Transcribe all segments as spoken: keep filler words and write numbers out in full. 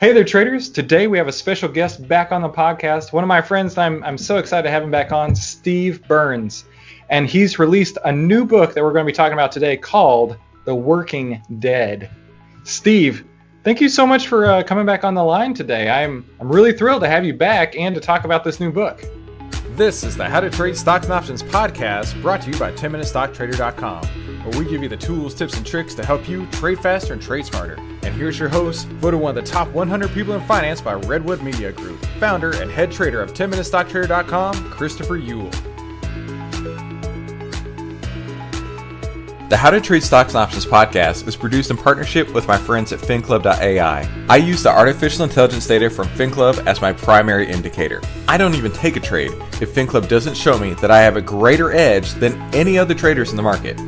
Hey there, traders. Today we have a special guest back on the podcast. One of my friends, I'm, I'm so excited to have him back on, Steve Burns. And he's released a new book that we're going to be talking about today called The Working Dead. Steve, thank you so much for uh, coming back on the line today. I'm, I'm really thrilled to have you back and to talk about this new book. This is the How to Trade Stocks and Options podcast, brought to you by ten minute stock trader dot com, where we give you the tools, tips, and tricks to help you trade faster and trade smarter. And here's your host, voted one of the top one hundred people in finance by Redwood Media Group, founder and head trader of ten minute stock trader dot com, Christopher Yule. The How to Trade Stocks and Options podcast is produced in partnership with my friends at fin club dot A I. I use the artificial intelligence data from FinClub as my primary indicator. I don't even take a trade if FinClub doesn't show me that I have a greater edge than any other traders in the market.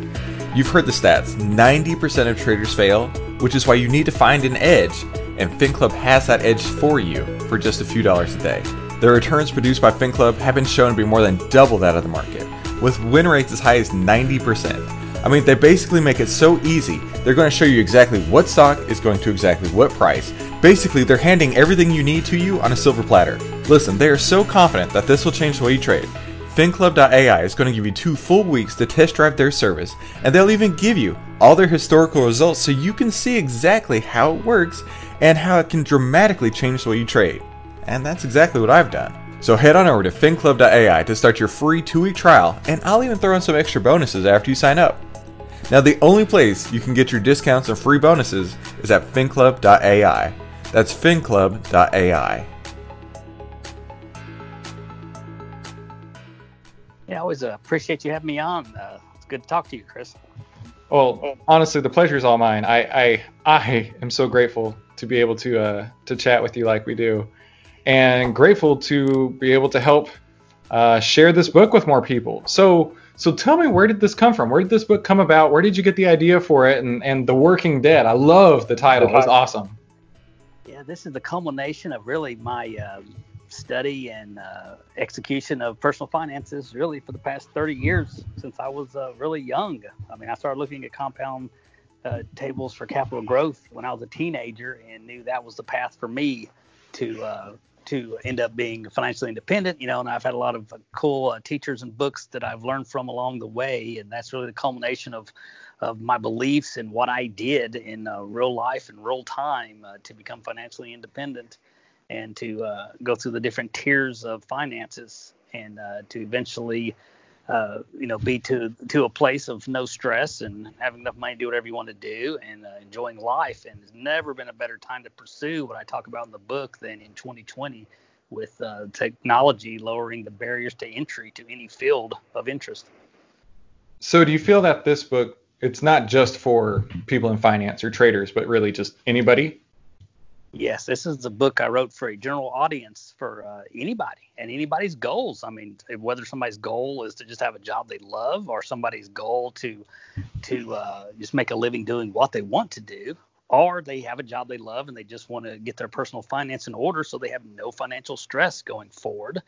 You've heard the stats, ninety percent of traders fail, which is why you need to find an edge, and FinClub has that edge for you for just a few dollars a day. The returns produced by FinClub have been shown to be more than double that of the market, with win rates as high as ninety percent. I mean, they basically make it so easy. They're going to show you exactly what stock is going to exactly what price. Basically, they're handing everything you need to you on a silver platter. Listen, they are so confident that this will change the way you trade. fin club dot A I is going to give you two full weeks to test drive their service, and they'll even give you all their historical results so you can see exactly how it works and how it can dramatically change the way you trade. And that's exactly what I've done. So head on over to fin club dot A I to start your free two-week trial, and I'll even throw in some extra bonuses after you sign up. Now, the only place you can get your discounts and free bonuses is at fin club dot A I. That's fin club dot A I. Yeah, I always uh, appreciate you having me on. Uh, it's good to talk to you, Chris. Well, honestly, the pleasure is all mine. I I, I am so grateful to be able to uh, to chat with you like we do, and grateful to be able to help uh, share this book with more people. So. So tell me, where did this come from? Where did this book come about? Where did you get the idea for it? And, and The Working Dead. I love the title. It was awesome. Yeah, this is the culmination of really my um, study and uh, execution of personal finances really for the past thirty years since I was uh, really young. I mean, I started looking at compound uh, tables for capital growth when I was a teenager and knew that was the path for me to uh to end up being financially independent, you know, and I've had a lot of cool uh, teachers and books that I've learned from along the way. And that's really the culmination of, of my beliefs and what I did in uh, real life and real time uh, to become financially independent and to uh, go through the different tiers of finances and uh, to eventually, uh, you know, be to, to a place of no stress and having enough money to do whatever you want to do and uh, enjoying life. And there's never been a better time to pursue what I talk about in the book than in twenty twenty with uh, technology lowering the barriers to entry to any field of interest. So do you feel that this book, it's not just for people in finance or traders, but really just anybody? Yes, this is the book I wrote for a general audience, for uh, anybody and anybody's goals. I mean, whether somebody's goal is to just have a job they love or somebody's goal to to uh, just make a living doing what they want to do, or they have a job they love and they just want to get their personal finance in order so they have no financial stress going forward.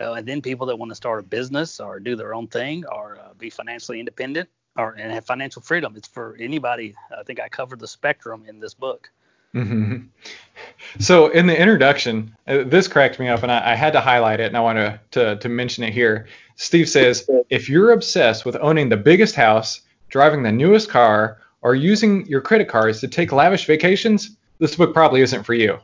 Uh, and then people that want to start a business or do their own thing or uh, be financially independent or and have financial freedom. It's for anybody. I think I covered the spectrum in this book. Mm-hmm. So in the introduction, uh, this cracked me up and I, I had to highlight it and I want to, to, to mention it here. Steve says, if you're obsessed with owning the biggest house, driving the newest car, or using your credit cards to take lavish vacations, this book probably isn't for you.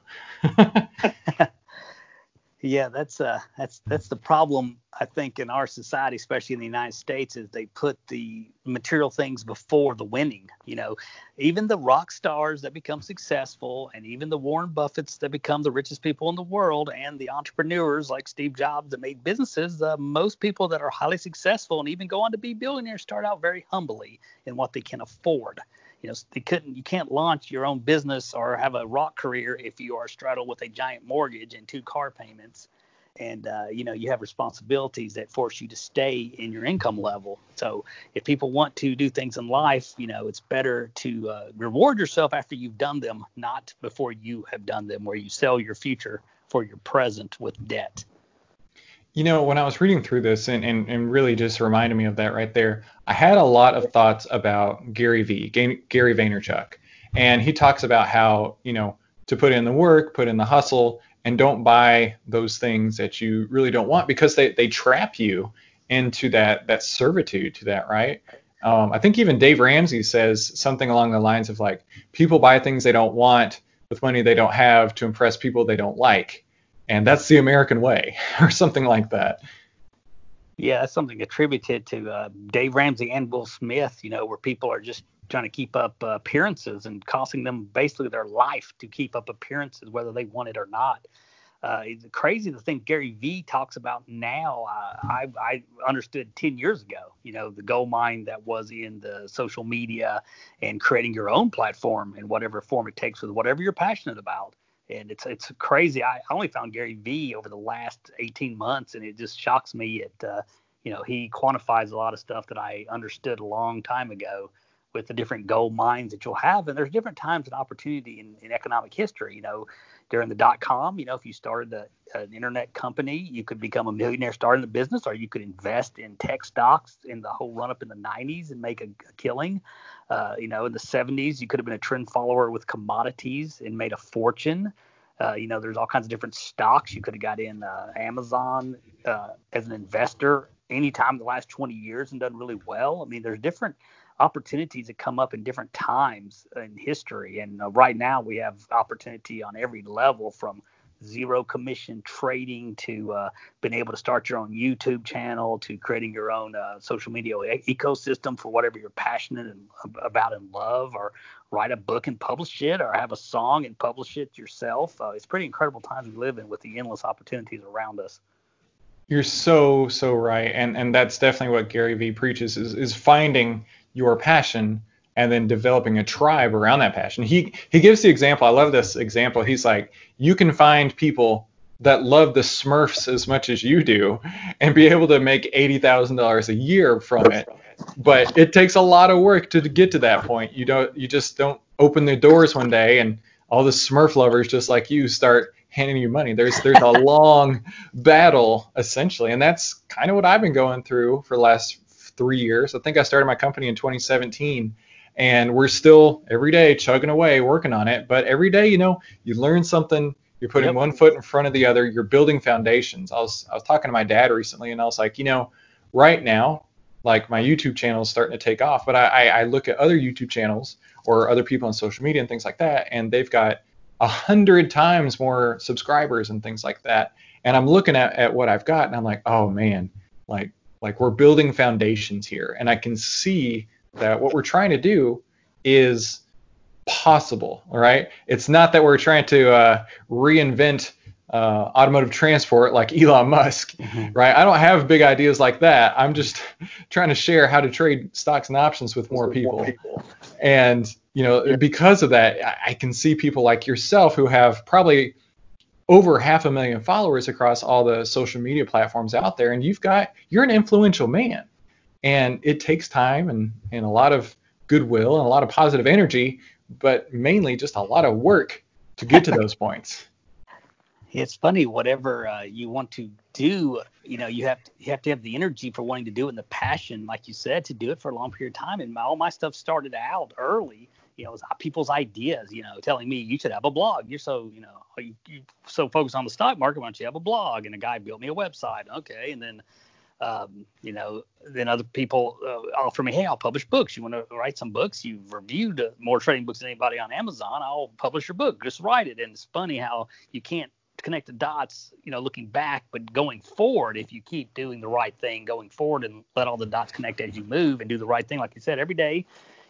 Yeah, that's uh, that's that's the problem, I think, in our society, especially in the United States, is they put the material things before the winning. You know, even the rock stars that become successful and even the Warren Buffetts that become the richest people in the world and the entrepreneurs like Steve Jobs that made businesses, uh, most people that are highly successful and even go on to be billionaires start out very humbly in what they can afford. You know, they couldn't, you can't launch your own business or have a rock career if you are straddled with a giant mortgage and two car payments and uh, you know, you have responsibilities that force you to stay in your income level. So if people want to do things in life, you know, it's better to uh, reward yourself after you've done them, not before you have done them, where you sell your future for your present with debt. You know, when I was reading through this and, and, and really just reminded me of that right there, I had a lot of thoughts about Gary V, Gary Vaynerchuk. And he talks about how, you know, to put in the work, put in the hustle, and don't buy those things that you really don't want, because they, they trap you into that that servitude to that, right? Um, I think even Dave Ramsey says something along the lines of, like, people buy things they don't want with money they don't have to impress people they don't like. And that's the American way, or something like that. Yeah, that's something attributed to uh, Dave Ramsey and Will Smith, you know, where people are just trying to keep up uh, appearances and costing them basically their life to keep up appearances, whether they want it or not. Uh, it's crazy to think Gary V talks about now. Uh, I, I understood ten years ago, you know, the gold mine that was in the social media and creating your own platform in whatever form it takes with whatever you're passionate about. And it's it's crazy. I only found Gary V over the last eighteen months, and it just shocks me at, uh, you know, he quantifies a lot of stuff that I understood a long time ago, with the different gold mines that you'll have. And there's different times and opportunity in, in economic history. You know, during the dot-com, you know, if you started a, an internet company, you could become a millionaire starting a business, or you could invest in tech stocks in the whole run-up in the nineties and make a, a killing. Uh, you know, in the seventies, you could have been a trend follower with commodities and made a fortune. Uh, you know, there's all kinds of different stocks. You could have got in uh, Amazon uh, as an investor anytime in the last twenty years and done really well. I mean, there's different opportunities that come up in different times in history. And uh, right now we have opportunity on every level, from zero commission trading to uh, being able to start your own YouTube channel, to creating your own uh, social media e- ecosystem for whatever you're passionate and, about and love, or write a book and publish it, or have a song and publish it yourself. Uh, it's pretty incredible times we live in, with the endless opportunities around us. You're so, so right. And and that's definitely what Gary V preaches, is, is finding your passion and then developing a tribe around that passion. He he gives the example. I love this example. He's like, you can find people that love the Smurfs as much as you do and be able to make eighty thousand dollars a year from it. But it takes a lot of work to get to that point. You don't you just don't open the doors one day and all the Smurf lovers just like you start handing you money. There's there's a long battle, essentially, and that's kind of what I've been going through for the last three years. I think I started my company in twenty seventeen, and we're still every day chugging away, working on it. But every day, you know, you learn something. You're putting yep. one foot in front of the other. You're building foundations. I was I was talking to my dad recently, and I was like, you know, right now, like, my YouTube channel is starting to take off, but I, I, I look at other YouTube channels or other people on social media and things like that, and they've got a hundred times more subscribers and things like that. And I'm looking at, at what I've got, and I'm like, oh man, like like we're building foundations here. And I can see that what we're trying to do is possible, all right? It's not that we're trying to uh, reinvent uh, automotive transport like Elon Musk, mm-hmm. right? I don't have big ideas like that. I'm just trying to share how to trade stocks and options with more people. More people. And you know, because of that, I can see people like yourself who have probably over half a million followers across all the social media platforms out there. And you've got, you're an influential man, and it takes time and, and a lot of goodwill and a lot of positive energy, but mainly just a lot of work to get to those points. It's funny, whatever uh, you want to do, you know, you have to, you have to have the energy for wanting to do it and the passion, like you said, to do it for a long period of time. And my, all my stuff started out early. You know, it was people's ideas, you know, telling me you should have a blog. You're so, you know, you, you're so focused on the stock market. Why don't you have a blog? And a guy built me a website. Okay. And then, um, you know, then other people uh, offer me, hey, I'll publish books. You want to write some books? You've reviewed uh, more trading books than anybody on Amazon. I'll publish your book. Just write it. And it's funny how you can't connect the dots, you know, looking back, but going forward, if you keep doing the right thing going forward and let all the dots connect as you move and do the right thing, like you said, every day,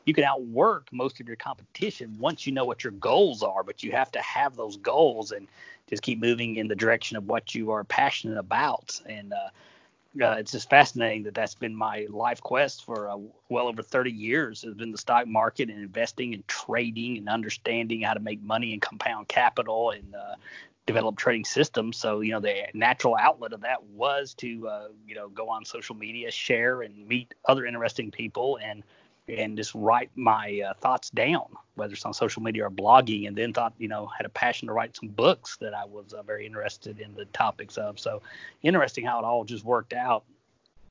you can outwork most of your competition once you know what your goals are. But you have to have those goals and just keep moving in the direction of what you are passionate about. And uh, uh, it's just fascinating that that's been my life quest for uh, well over thirty years. It's been the stock market and investing and trading and understanding how to make money and compound capital and uh, develop trading systems. So, you know, the natural outlet of that was to, uh, you know, go on social media, share and meet other interesting people and and just write my uh, thoughts down, whether it's on social media or blogging, and then thought, you know, had a passion to write some books that I was uh, very interested in the topics of. So interesting how it all just worked out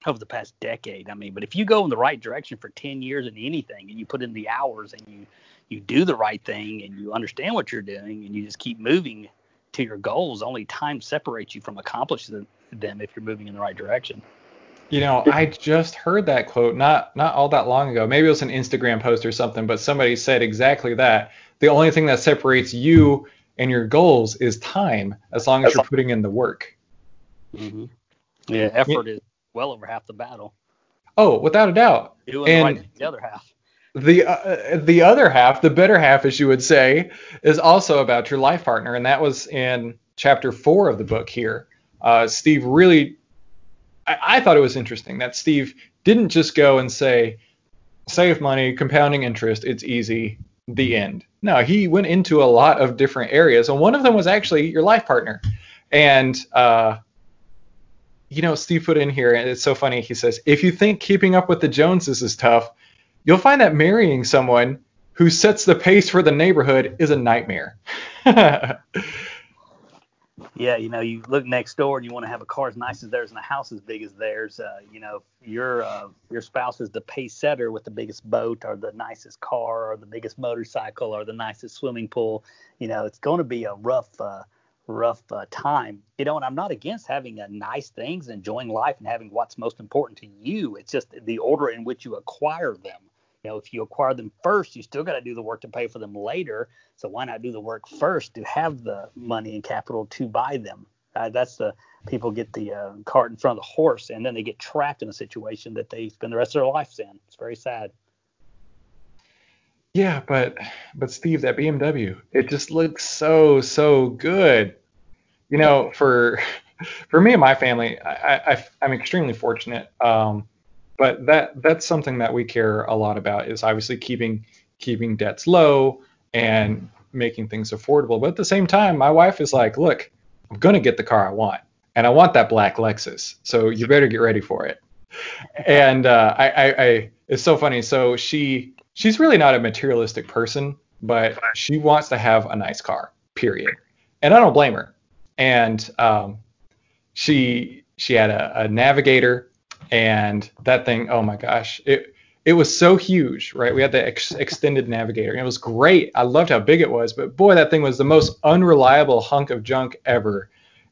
over the past decade. I mean, but if you go in the right direction for ten years in anything and you put in the hours and you, you do the right thing and you understand what you're doing and you just keep moving to your goals, only time separates you from accomplishing them if you're moving in the right direction. You know, I just heard that quote not not all that long ago. Maybe it was an Instagram post or something, but somebody said exactly that. The only thing that separates you and your goals is time, as long as you're putting in the work. Mm-hmm. Yeah, effort yeah. is well over half the battle. Oh, without a doubt. Doing the right thing, the other half. The uh, the other half, the better half, as you would say, is also about your life partner, and that was in chapter four of the book here. Uh, Steve really. I thought it was interesting that Steve didn't just go and say, save money, compounding interest, it's easy, the end. No, he went into a lot of different areas, and one of them was actually your life partner. And, uh, you know, Steve put in here, and it's so funny, he says, if you think keeping up with the Joneses is tough, you'll find that marrying someone who sets the pace for the neighborhood is a nightmare. Yeah, you know, you look next door and you want to have a car as nice as theirs and a house as big as theirs. Uh, you know, if your uh, your spouse is the pace setter with the biggest boat or the nicest car or the biggest motorcycle or the nicest swimming pool. You know, it's going to be a rough, uh, rough uh, time. You know, and I'm not against having uh, nice things, enjoying life, and having what's most important to you. It's just the order in which you acquire them. You know, if you acquire them first, you still got to do the work to pay for them later. So why not do the work first to have the money and capital to buy them? Uh, that's the people get the uh, cart in front of the horse, and then they get trapped in a situation that they spend the rest of their lives in. It's very sad. Yeah, but but Steve, that B M W, it just looks so, so good. You know, for for me and my family, I, I, I'm extremely fortunate. Um, But that that's something that we care a lot about, is obviously keeping keeping debts low and making things affordable. But at the same time, my wife is like, look, I'm going to get the car I want, and I want that black Lexus. So you better get ready for it. And uh, I, I, I it's so funny. So she she's really not a materialistic person, but she wants to have a nice car, period. And I don't blame her. And um, she she had a, a Navigator. And that thing, oh my gosh, it it was so huge, right? We had the ex- extended Navigator, and it was great. I loved how big it was, but boy, that thing was the most unreliable hunk of junk ever.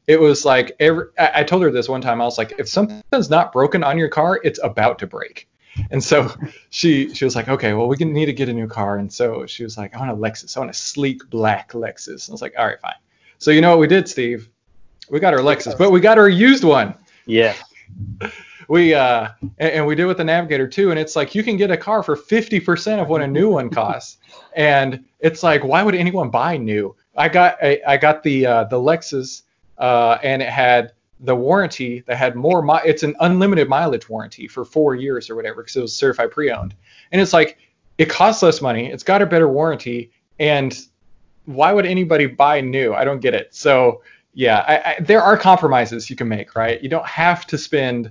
It was like, every, I, I told her this one time, I was like, if something's not broken on your car, it's about to break. And so she she was like, okay, well, we need to get a new car. And so she was like, I want a Lexus. I want a sleek black Lexus. And I was like, all right, fine. So you know what we did, Steve? We got her Lexus, but we got her a used one. Yeah. We uh and we did with the Navigator too, and it's like you can get a car for fifty percent of what a new one costs, and it's like, why would anyone buy new? I got a, I got the uh, the Lexus, uh, and it had the warranty that had more. Mi- it's an unlimited mileage warranty for four years or whatever, because it was certified pre-owned, and it's like it costs less money, it's got a better warranty, and why would anybody buy new? I don't get it. So yeah, I, I, there are compromises you can make, right? You don't have to spend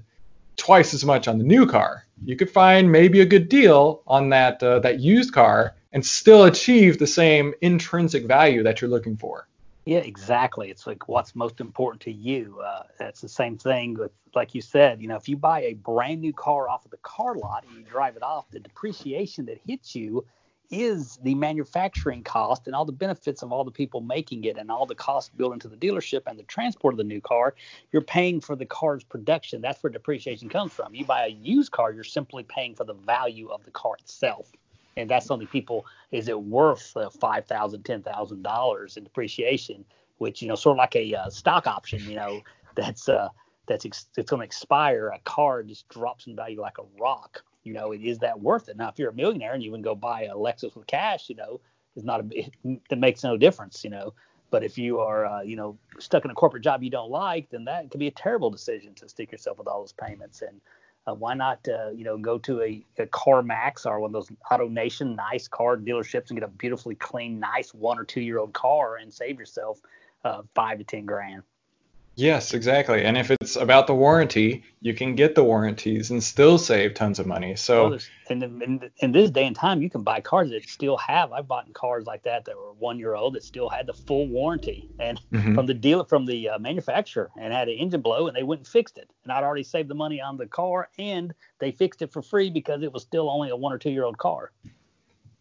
twice as much on the new car. You could find maybe a good deal on that uh, that used car and still achieve the same intrinsic value that you're looking for. Yeah, exactly. It's like what's most important to you. Uh, that's the same thing with, like you said, you know, if you buy a brand new car off of the car lot and you drive it off, the depreciation that hits you is the manufacturing cost and all the benefits of all the people making it and all the costs built into the dealership and the transport of the new car. You're paying for the car's production. That's where depreciation comes from. You buy a used car, you're simply paying for the value of the car itself. And that's only people, is it worth five thousand dollars, ten thousand dollars in depreciation, which, you know, sort of like a uh, stock option, you know, that's uh, that's ex- it's going to expire. A car just drops in value like a rock. You know, it is that worth it? Now, if you're a millionaire and you can go buy a Lexus with cash, you know, it's not a, it, it makes no difference, you know. But if you are, uh, you know, stuck in a corporate job you don't like, then that could be a terrible decision to stick yourself with all those payments. And uh, why not, uh, you know, go to a, a CarMax or one of those Auto Nation nice car dealerships and get a beautifully clean, nice one or two year old car and save yourself uh, five to ten grand. Yes, exactly. And if it's about the warranty, you can get the warranties and still save tons of money. So in, in, in this day and time, you can buy cars that still have. I've bought cars like that that were one year old that still had the full warranty and mm-hmm. from the dealer, from the uh, manufacturer, and had an engine blow and they went and fixed it. And I'd already saved the money on the car and they fixed it for free because it was still only a one or two year old car.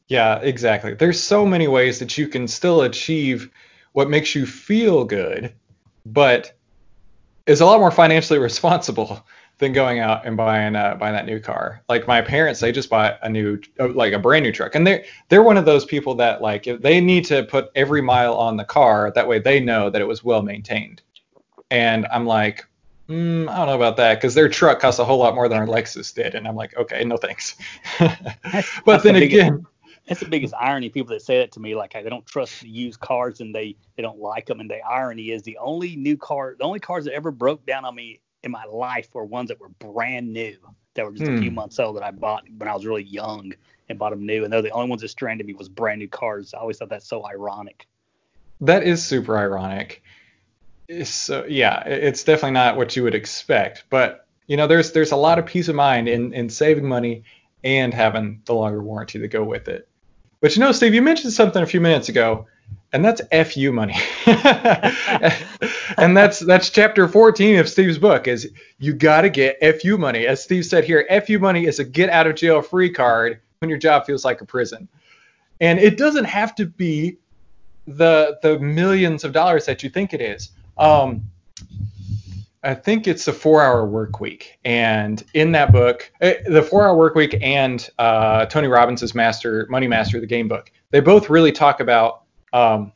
Yeah, exactly. There's so many ways that you can still achieve what makes you feel good, but is a lot more financially responsible than going out and buying uh, buying that new car. Like my parents, they just bought a new, like a brand new truck. And they're, they're one of those people that like, if they need to put every mile on the car, that way they know that it was well maintained. And I'm like, mm, I don't know about that, because their truck costs a whole lot more than our Lexus did. And I'm like, okay, no thanks. But then again, that's the biggest irony. People that say that to me, like, hey, they don't trust used cars and they, they don't like them. And the irony is the only new car, the only cars that ever broke down on me in my life were ones that were brand new, that were just hmm. a few months old, that I bought when I was really young and bought them new. And they're the only ones that stranded me was brand new cars. I always thought that's so ironic. That is super ironic. So, yeah, it's definitely not what you would expect. But, you know, there's there's a lot of peace of mind in, in saving money and having the longer warranty to go with it. But you know, Steve, you mentioned something a few minutes ago, and that's F U money. And that's that's chapter fourteen of Steve's book, is you got to get F U money. As Steve said here, F U money is a get out of jail free card when your job feels like a prison. And it doesn't have to be the the millions of dollars that you think it is. Um, I think it's the Four Hour Work Week, and in that book, the Four Hour Work Week and uh, Tony Robbins' Master Money Master, the Game Book, they both really talk about um,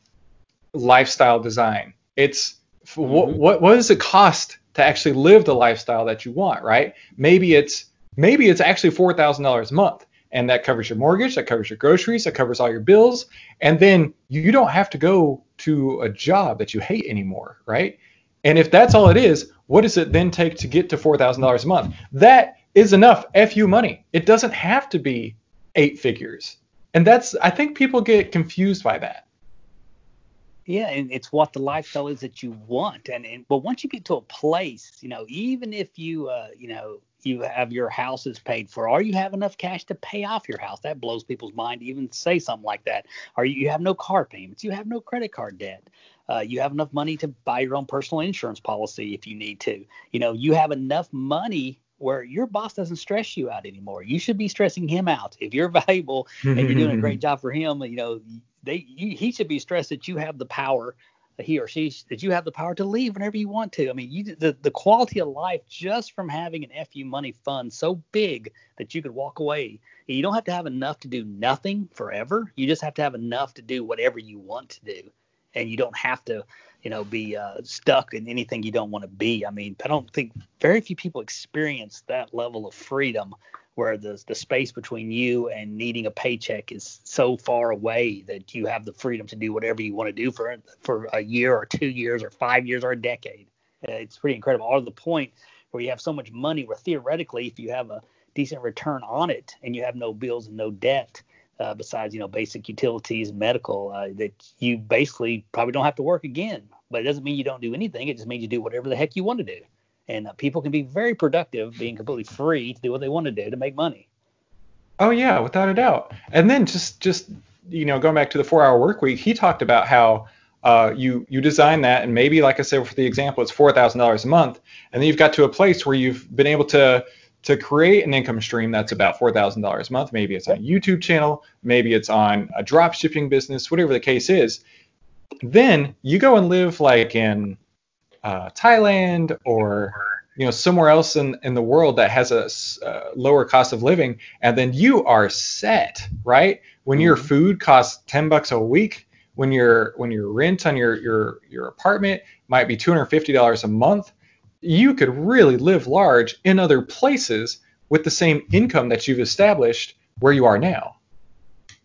lifestyle design. It's mm-hmm. what, what what does it cost to actually live the lifestyle that you want, right? Maybe it's maybe it's actually four thousand dollars a month, and that covers your mortgage, that covers your groceries, that covers all your bills, and then you don't have to go to a job that you hate anymore, right? And if that's all it is, what does it then take to get to four thousand dollars a month? That is enough F U money. It doesn't have to be eight figures. And that's, I think people get confused by that. Yeah, and it's what the lifestyle is that you want. And, and but once you get to a place, you know, even if you, uh, you know, you have your house is paid for, or you have enough cash to pay off your house. That blows people's mind to even say something like that. Or you have no car payments. You have no credit card debt. Uh, you have enough money to buy your own personal insurance policy if you need to. You know, you have enough money where your boss doesn't stress you out anymore. You should be stressing him out. If you're valuable and you're doing a great job for him, you know, they you, he should be stressed that you have the power, he or she, that you have the power to leave whenever you want to. I mean, you, the, the quality of life just from having an F U money fund so big that you could walk away. You don't have to have enough to do nothing forever. You just have to have enough to do whatever you want to do. And you don't have to, you know, be uh, stuck in anything you don't want to be. I mean, I don't think very few people experience that level of freedom where the the space between you and needing a paycheck is so far away that you have the freedom to do whatever you want to do for for a year or two years or five years or a decade. It's pretty incredible. All to the point where you have so much money where theoretically, if you have a decent return on it and you have no bills and no debt, Uh, besides, you know, basic utilities, medical, uh, that you basically probably don't have to work again. But it doesn't mean you don't do anything. It just means you do whatever the heck you want to do. And uh, people can be very productive being completely free to do what they want to do to make money. Oh, yeah, without a doubt. And then just, just you know, going back to the four-hour work week, he talked about how uh, you, you design that. And maybe, like I said, for the example, it's four thousand dollars a month. And then you've got to a place where you've been able to to create an income stream that's about four thousand dollars a month. Maybe it's on a YouTube channel, maybe it's on a drop shipping business, whatever the case is. Then you go and live like in uh, Thailand or, you know, somewhere else in, in the world that has a uh, lower cost of living. And then you are set, right? When your food costs ten bucks a week, when your, when your rent on your, your, your apartment might be two hundred fifty dollars a month, you could really live large in other places with the same income that you've established where you are now.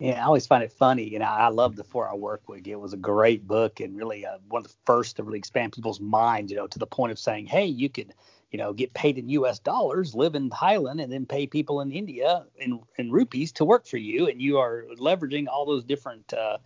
Yeah, I always find it funny. You know, I love the Four Hour Work Week. It was a great book and really uh, one of the first to really expand people's minds, you know, to the point of saying, hey, you could, you know, get paid in U S dollars, live in Thailand, and then pay people in India in, in rupees to work for you. And you are leveraging all those different uh,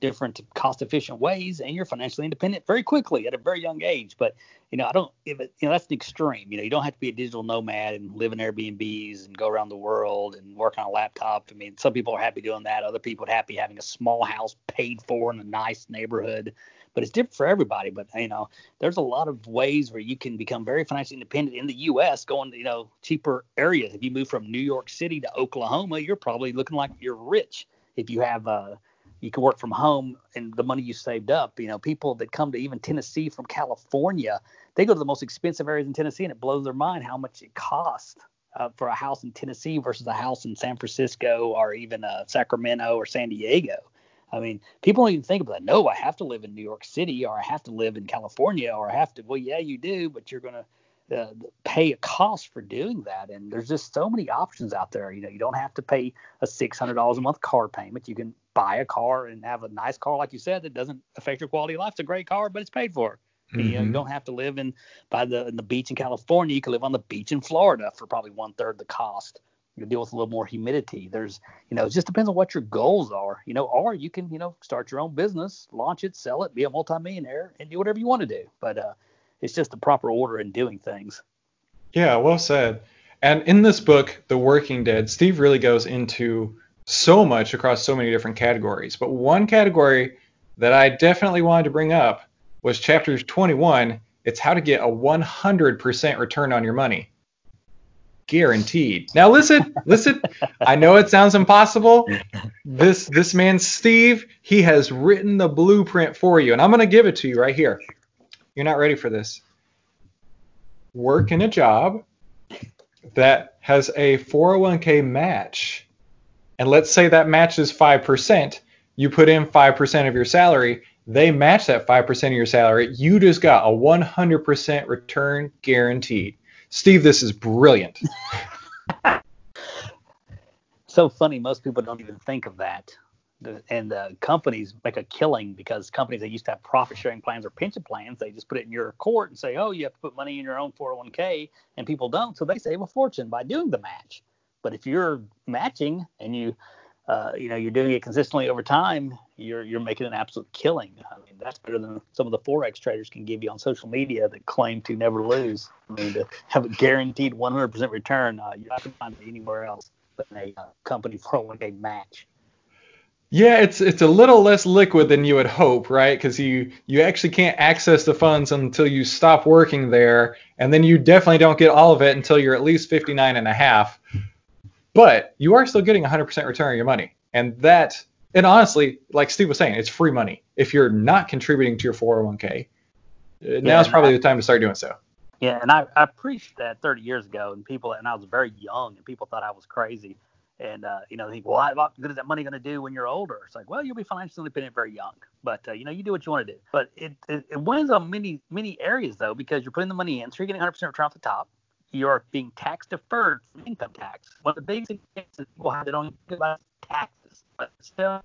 different cost-efficient ways, and you're financially independent very quickly at a very young age. But, you know, I don't, if it, you know, that's the extreme. You know, you don't have to be a digital nomad and live in Airbnbs and go around the world and work on a laptop. I mean, some people are happy doing that. Other people are happy having a small house paid for in a nice neighborhood. But it's different for everybody. But, you know, there's a lot of ways where you can become very financially independent in the U S going to, you know, cheaper areas. If you move from New York City to Oklahoma, you're probably looking like you're rich. If you have uh, you can work from home and the money you saved up, you know, people that come to even Tennessee from California, they go to the most expensive areas in Tennessee, and it blows their mind how much it costs uh, for a house in Tennessee versus a house in San Francisco or even uh, Sacramento or San Diego. I mean, people don't even think about that. No, I have to live in New York City, or I have to live in California, or I have to. Well, yeah, you do, but you're going to uh, pay a cost for doing that. And there's just so many options out there. You know, you don't have to pay a six hundred dollars a month car payment. You can buy a car and have a nice car, like you said, that doesn't affect your quality of life. It's a great car, but it's paid for. Mm-hmm. You know, you don't have to live in by the, in the beach in California. You can live on the beach in Florida for probably one third the cost. You deal with a little more humidity. There's, you know, it just depends on what your goals are, you know, or you can, you know, start your own business, launch it, sell it, be a multimillionaire, and do whatever you want to do. But uh, it's just the proper order in doing things. Yeah, well said. And in this book, The Working Dead, Steve really goes into so much across so many different categories. But one category that I definitely wanted to bring up was chapter twenty-one. It's how to get a one hundred percent return on your money. Guaranteed. Now listen, listen, I know it sounds impossible. This this man, Steve, he has written the blueprint for you, and I'm going to give it to you right here. You're not ready for this. Work in a job that has a four oh one k match, and let's say that match is five percent. You put in five percent of your salary. They match that five percent of your salary. You just got a one hundred percent return guaranteed. Steve, this is brilliant. So funny. Most people don't even think of that. And uh, companies make a killing because companies that used to have profit sharing plans or pension plans, they just put it in your court and say, oh, you have to put money in your own four oh one k, and people don't. So they save a fortune by doing the match. But if you're matching and you, uh, you know, you're doing it consistently over time, you're you're making an absolute killing. I mean, that's better than some of the Forex traders can give you on social media that claim to never lose. I mean, to have a guaranteed one hundred percent return, uh, you're not going to find it anywhere else but in a uh, company four oh one k match. Yeah, it's it's a little less liquid than you would hope, right? Because you, you actually can't access the funds until you stop working there, and then you definitely don't get all of it until you're at least fifty-nine and a half. But you are still getting one hundred percent return on your money, and that... And honestly, like Steve was saying, it's free money. If you're not contributing to your four oh one k, yeah, now's probably I, the time to start doing so. Yeah, and I, I preached that thirty years ago, and people, and I was very young, and people thought I was crazy. And, uh, you know, they think, well, what good is that money going to do when you're older? It's like, well, you'll be financially independent very young. But, uh, you know, you do what you want to do. But it, it, it wins on many, many areas, though, because you're putting the money in, so you're getting one hundred percent return off the top. You're being tax deferred from income tax. One of the biggest things that people have that don't think about is taxes. But still,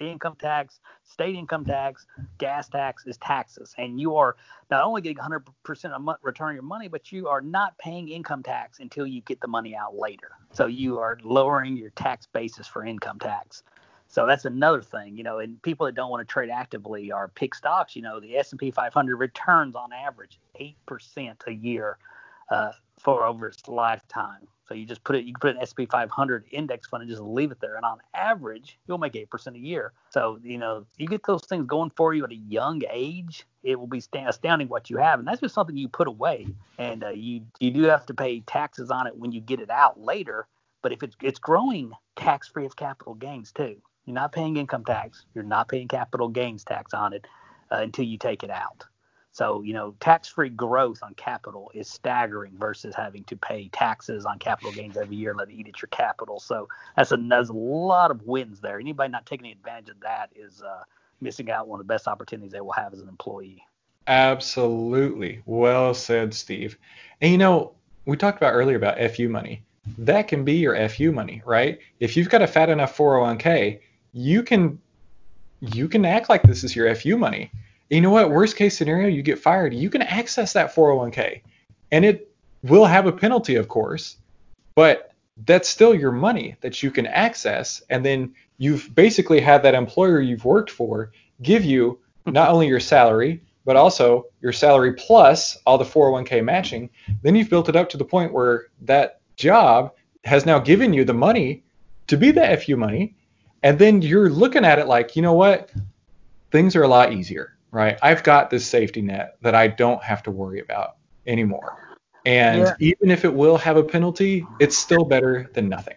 income tax, state income tax, gas tax is taxes. And you are not only getting one hundred percent a month return on your money, but you are not paying income tax until you get the money out later. So you are lowering your tax basis for income tax. So that's another thing, you know, and people that don't want to trade actively or pick stocks, you know, the S and P five hundred returns on average eight percent a year uh, for over its lifetime. So you just put it, you can put an S and P five hundred index fund and just leave it there. And on average, you'll make eight percent a year. So, you know, you get those things going for you at a young age, it will be astounding what you have. And that's just something you put away. And uh, you, you do have to pay taxes on it when you get it out later. But if it's, it's growing tax-free of capital gains too. You're not paying income tax. You're not paying capital gains tax on it uh, until you take it out. So, you know, tax-free growth on capital is staggering versus having to pay taxes on capital gains every year and let it eat at your capital. So that's a, that's a lot of wins there. Anybody not taking advantage of that is uh, missing out on one of the best opportunities they will have as an employee. Absolutely. Well said, Steve. And, you know, we talked about earlier about F U money. That can be your F U money, right? If you've got a fat enough four oh one k, you can you can act like this is your F U money. You know what? Worst case scenario, you get fired. You can access that four oh one k, and it will have a penalty, of course, but that's still your money that you can access. And then you've basically had that employer you've worked for give you not only your salary, but also your salary plus all the four oh one K matching. Then you've built it up to the point where that job has now given you the money to be the F U money. And then you're looking at it like, you know what? Things are a lot easier, right? I've got this safety net that I don't have to worry about anymore. And yeah. even if it will have a penalty, it's still better than nothing.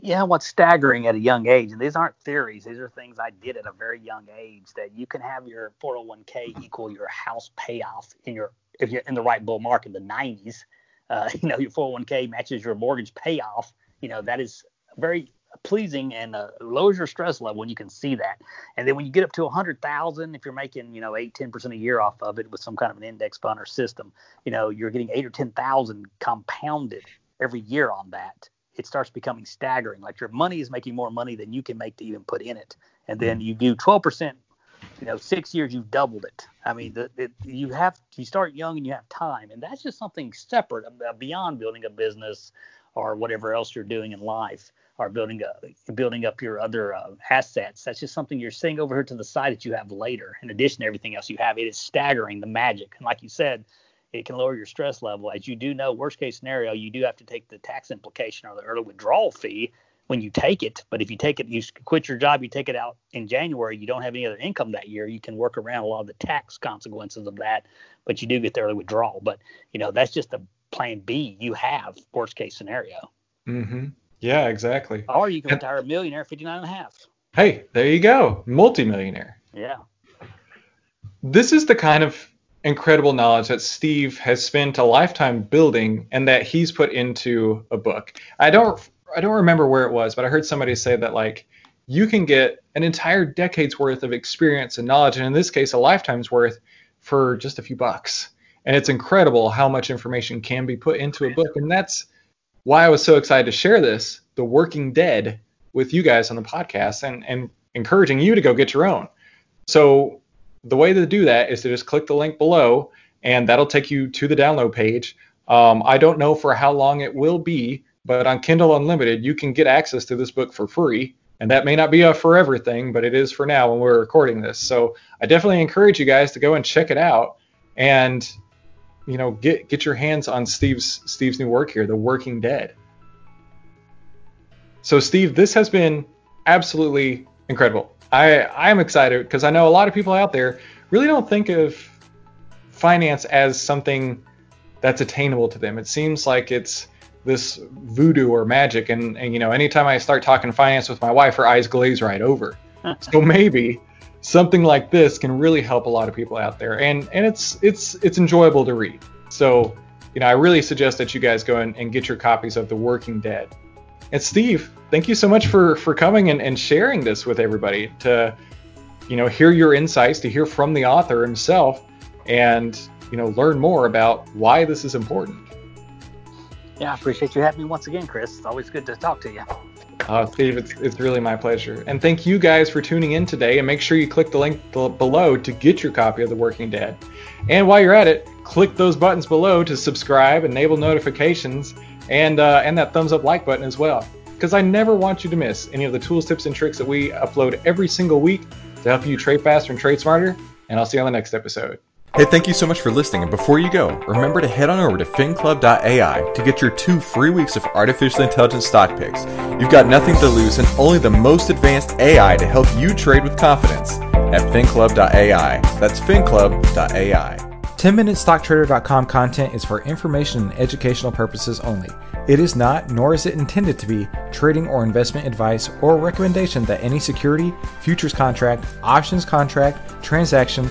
Yeah, what's staggering at a young age, and these aren't theories, these are things I did at a very young age, that you can have your four oh one K equal your house payoff in your, if you're in the right bull market in the nineties, uh, you know, your four oh one K matches your mortgage payoff. You know, that is very pleasing and uh, lowers your stress level when you can see that. And then when you get up to one hundred thousand, if you're making, you know, eight, ten percent a year off of it with some kind of an index fund or system, you know, you're getting eight or ten thousand compounded every year on that. It starts becoming staggering. Like your money is making more money than you can make to even put in it. And then you do twelve percent, you know, six years, you've doubled it. I mean, the, it, you have, you start young and you have time. And that's just something separate beyond building a business or whatever else you're doing in life or building, a, building up your other uh, assets. That's just something you're seeing over here to the side that you have later. In addition to everything else you have, it is staggering, the magic. And like you said, it can lower your stress level. As you do know, worst case scenario, you do have to take the tax implication or the early withdrawal fee when you take it. But if you take it, you quit your job, you take it out in January, you don't have any other income that year, you can work around a lot of the tax consequences of that, but you do get the early withdrawal. But, you know, that's just a plan B you have, worst case scenario. Mm-hmm. Yeah, exactly. Or you can and, retire a millionaire at fifty-nine and a half. Hey, there you go. Multimillionaire. Yeah. This is the kind of incredible knowledge that Steve has spent a lifetime building and that he's put into a book. I don't I don't remember where it was, but I heard somebody say that, like, you can get an entire decade's worth of experience and knowledge, and in this case, a lifetime's worth for just a few bucks. And it's incredible how much information can be put into a book. And that's why I was so excited to share this, The Working Dead, with you guys on the podcast and, and encouraging you to go get your own. So the way to do that is to just click the link below, and that'll take you to the download page. Um, I don't know for how long it will be, but on Kindle Unlimited, you can get access to this book for free. And that may not be a forever thing, but it is for now when we're recording this. So I definitely encourage you guys to go and check it out and, you know, get get your hands on Steve's Steve's new work here, The Working Dead. So, Steve, this has been absolutely incredible. I, I'm excited because I know a lot of people out there really don't think of finance as something that's attainable to them. It seems like it's this voodoo or magic. And, and you know, anytime I start talking finance with my wife, her eyes glaze right over. So maybe something like this can really help a lot of people out there. And and it's it's it's enjoyable to read. So, you know, I really suggest that you guys go in and get your copies of The Working Dead. And Steve, thank you so much for, for coming and, and sharing this with everybody, to, you know, hear your insights, to hear from the author himself, and, you know, learn more about why this is important. Yeah, I appreciate you having me once again, Chris. It's always good to talk to you. Uh, Steve, it's, it's really my pleasure. And thank you guys for tuning in today. And make sure you click the link below to get your copy of The Working Dead. And while you're at it, click those buttons below to subscribe, enable notifications, and uh, and that thumbs up like button as well, because I never want you to miss any of the tools, tips, and tricks that we upload every single week to help you trade faster and trade smarter. And I'll see you on the next episode. Hey, thank you so much for listening. And before you go, remember to head on over to FinClub dot A I to get your two free weeks of artificial intelligence stock picks. You've got nothing to lose and only the most advanced A I to help you trade with confidence at FinClub dot A I. That's FinClub dot A I. ten minute stock trader dot com content is for information and educational purposes only. It is not, nor is it intended to be, trading or investment advice or recommendation that any security, futures contract, options contract, transaction,